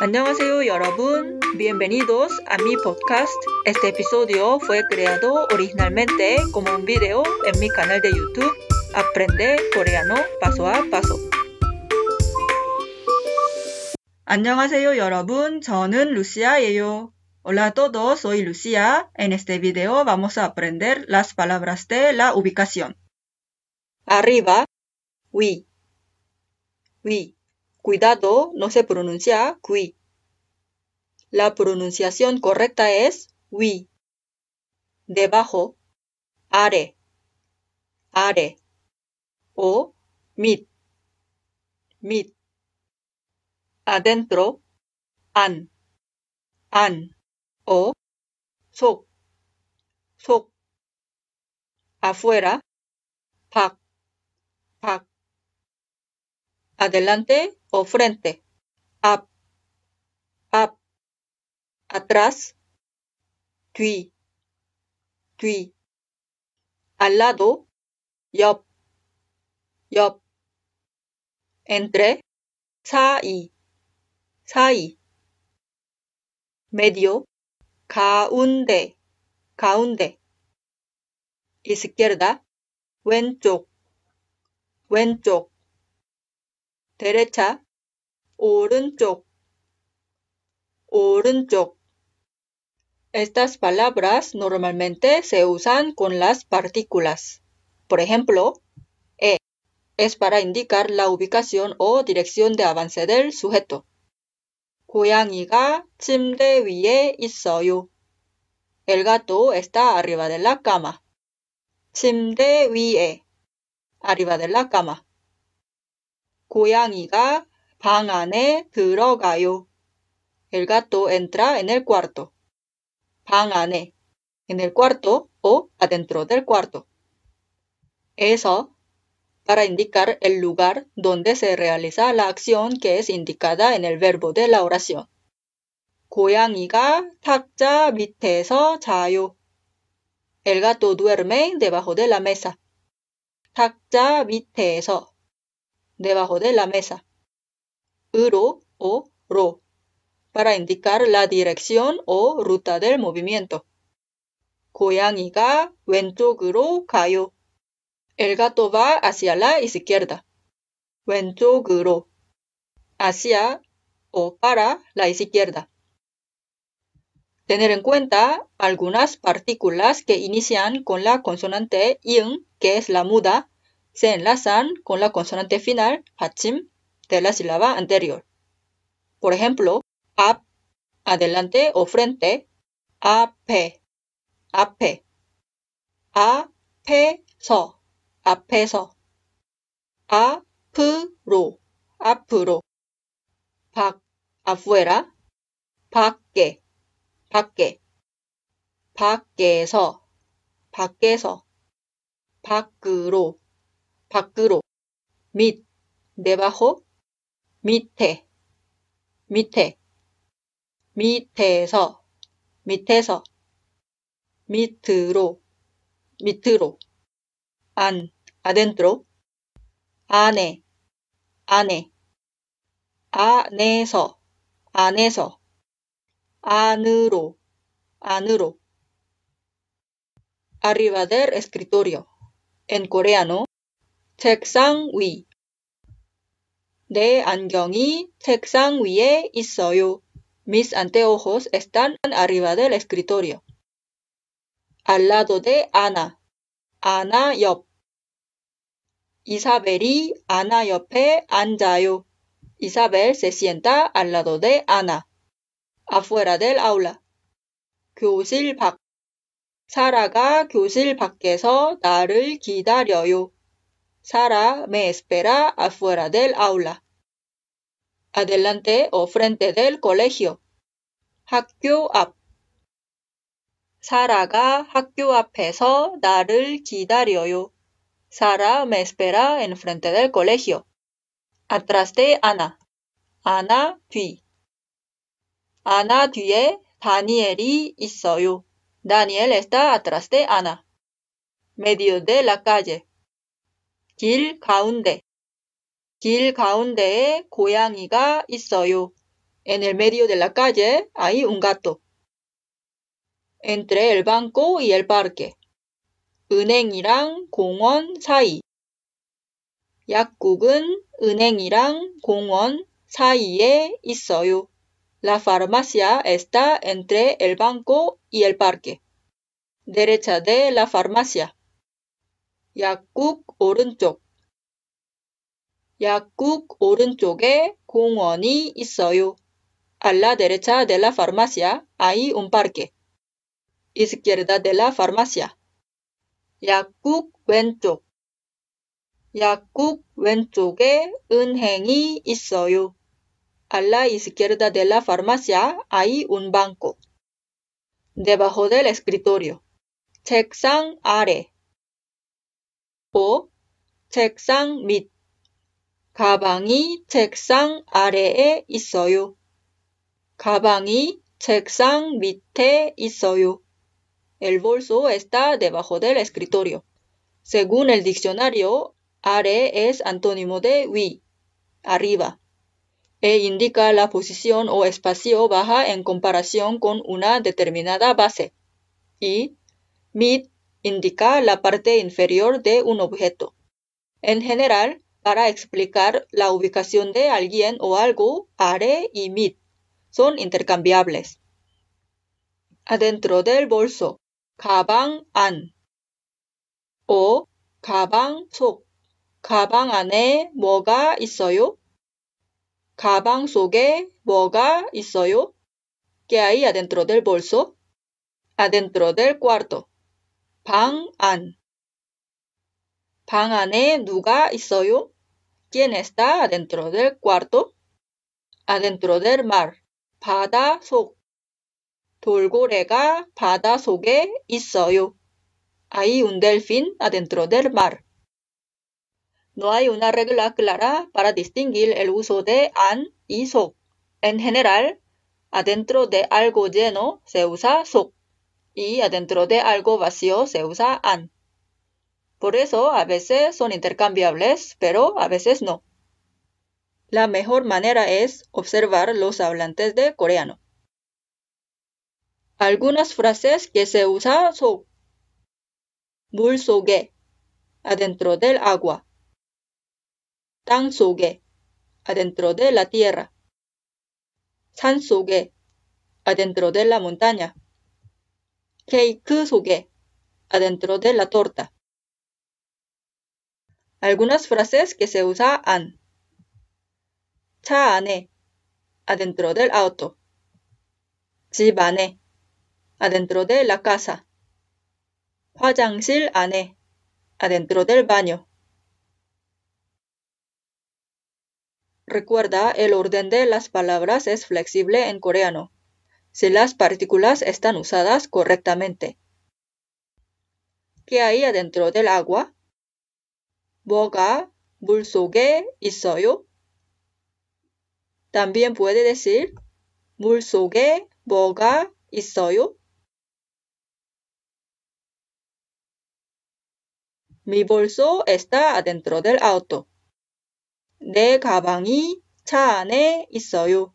안녕하세요 여러분, bienvenidos a mi podcast. Este episodio fue creado originalmente como un video en mi canal de YouTube Aprende Coreano Paso a Paso. 안녕하세요 여러분, 저는 루시아예요. Hola a todos, soy Lucía. En este video vamos a aprender las palabras de la ubicación. Arriba, 위, 위. Cuidado, no se pronuncia cui. La pronunciación correcta es wi. Debajo, are, are. O mit, mit. Adentro, an, an. O sok, sok. Afuera, pak, pak. Adelante o frente, up, up. Atrás, 뒤, 뒤. Al lado, 옆, 옆. Entre, 사이, 사이. Medio, 가운데, 가운데. Izquierda, 왼쪽, 왼쪽. derecha, 오른쪽, 오른쪽. Estas palabras normalmente se usan con las partículas. Por ejemplo, e es para indicar la ubicación o dirección de avance del sujeto. 고양이가 침대 위에 있어요. El gato está arriba de la cama. 침대 위에, arriba de la cama. 고양이가 방 안에 들어가요. El gato entra en el cuarto. 방 안에, en el cuarto o adentro del cuarto. Eso, para indicar el lugar donde se realiza la acción que es indicada en el verbo de la oración. 고양이가 탁자 밑에서 자요. El gato duerme debajo de la mesa. 탁자 밑에서. Debajo de la mesa. Uro o ro, para indicar la dirección o ruta del movimiento. 고양이가 왼쪽으로 가요. El gato va hacia la izquierda. 왼쪽으로. Hacia o para la izquierda. Tener en cuenta algunas partículas que inician con la consonante ing, que es la muda, se enlazan con la consonante final, 받침, de la sílaba anterior. Por ejemplo, ap, adelante o frente, ape, ape, ape서, 앞에서, 앞으로, 앞으로, 밖, afuera, 밖에, 밖에, 밖에서, 밖에서, 밖으로, 밖으로, 밑, debajo, 밑에, 밑에, 밑에서, 밑에서, 밑으로, 밑으로, 안, adentro, 안에, 안에, 안에서, 안에서, 안으로, 안으로. Arriba del escritorio. En coreano, 책상 위. 내 안경이 책상 위에 있어요. Mis anteojos están arriba del escritorio. Al lado de Ana. Ana 옆. 이사벨이 아나 옆에 앉아요. Isabel se sienta al lado de Ana. Afuera del aula. 교실 밖. 사라가 교실 밖에서 나를 기다려요. Sara me espera afuera del aula. Adelante o frente del colegio. 학교 앞. 사라가 학교 앞에서 나를 기다려요. Sara me espera en frente del colegio. Atrás de Ana. Ana 뒤. Ana 뒤에 다니엘이 있어요. Daniel está atrás de Ana. Medio de la calle. 길 가운데. 길 가운데에 고양이가 있어요. En el medio de la calle hay un gato. Entre el banco y el parque. 은행이랑 공원 사이. 약국은 은행이랑 공원 사이에 있어요. La farmacia está entre el banco y el parque. Derecha de la farmacia. 약국 오른쪽. 약국 오른쪽에 공원이 있어요. A la derecha de la farmacia hay un parque. Izquierda de la farmacia. 약국 왼쪽. 약국 왼쪽에 은행이 있어요. A la izquierda de la farmacia hay un banco. Debajo del escritorio. 책상 아래. O 책상 밑. 가방이 책상 아래에 있어요. 가방이 책상 밑에 있어요. El bolso está debajo del escritorio. Según el diccionario, are es antónimo de 위, arriba, e indica la posición o espacio baja en comparación con una determinada base. Y mit indica la parte inferior de un objeto. En general, para explicar la ubicación de alguien o algo, are y mit son intercambiables. Adentro del bolso. 가방 안 o 가방 속. 가방 안에 뭐가 있어요? 가방 속에 뭐가 있어요? ¿Qué hay adentro del bolso? Adentro del cuarto. 방 안. 방 안에 누가 있어요? ¿Quién está adentro del cuarto? Adentro del mar. 바다 속. 돌고래가 바다 속에 있어요. Hay un delfín adentro del mar. No hay una regla clara para distinguir el uso de an y sok. En general, adentro de algo lleno se usa sok y adentro de algo vacío se usa an. Por eso a veces son intercambiables, pero a veces no. La mejor manera es observar los hablantes de coreano. Algunas frases que se usa sok. 물 속에, adentro del agua. 땅 속에, adentro de la tierra. 산 속에, adentro de la montaña. 케이크 속에, adentro de la torta. Algunas frases que se usa an. 차 안에, adentro del auto. 집 안에, adentro de la casa. 화장실 안에, adentro del baño. Recuerda, el orden de las palabras es flexible en coreano, si las partículas están usadas correctamente. ¿Qué hay adentro del agua? 뭐가 물 속에 있어요? También puede decir, 물 속에 뭐가 있어요? Mi bolso está adentro del auto. 내 가방이 차 안에 있어요.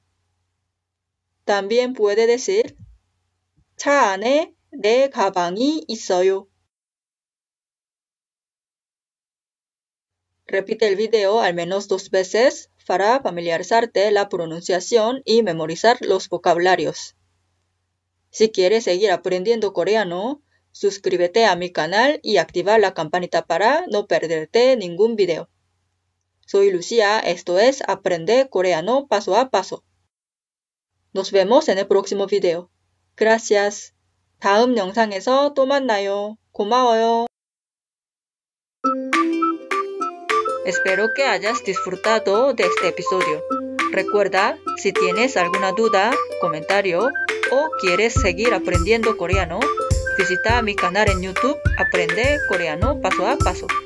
También puede decir, 차 안에 내 가방이 있어요. Repite el video al menos 2 veces para familiarizarte la pronunciación y memorizar los vocabularios. Si quieres seguir aprendiendo coreano, suscríbete a mi canal y activa la campanita para no perderte ningún video. Soy Lucía, esto es Aprende Coreano Paso a Paso. Nos vemos en el próximo video. Gracias. 다음 영상에서 또 만나요. 고마워요. Espero que hayas disfrutado de este episodio. Recuerda, si tienes alguna duda, comentario o quieres seguir aprendiendo coreano, visita mi canal en YouTube Aprende Coreano Paso a Paso.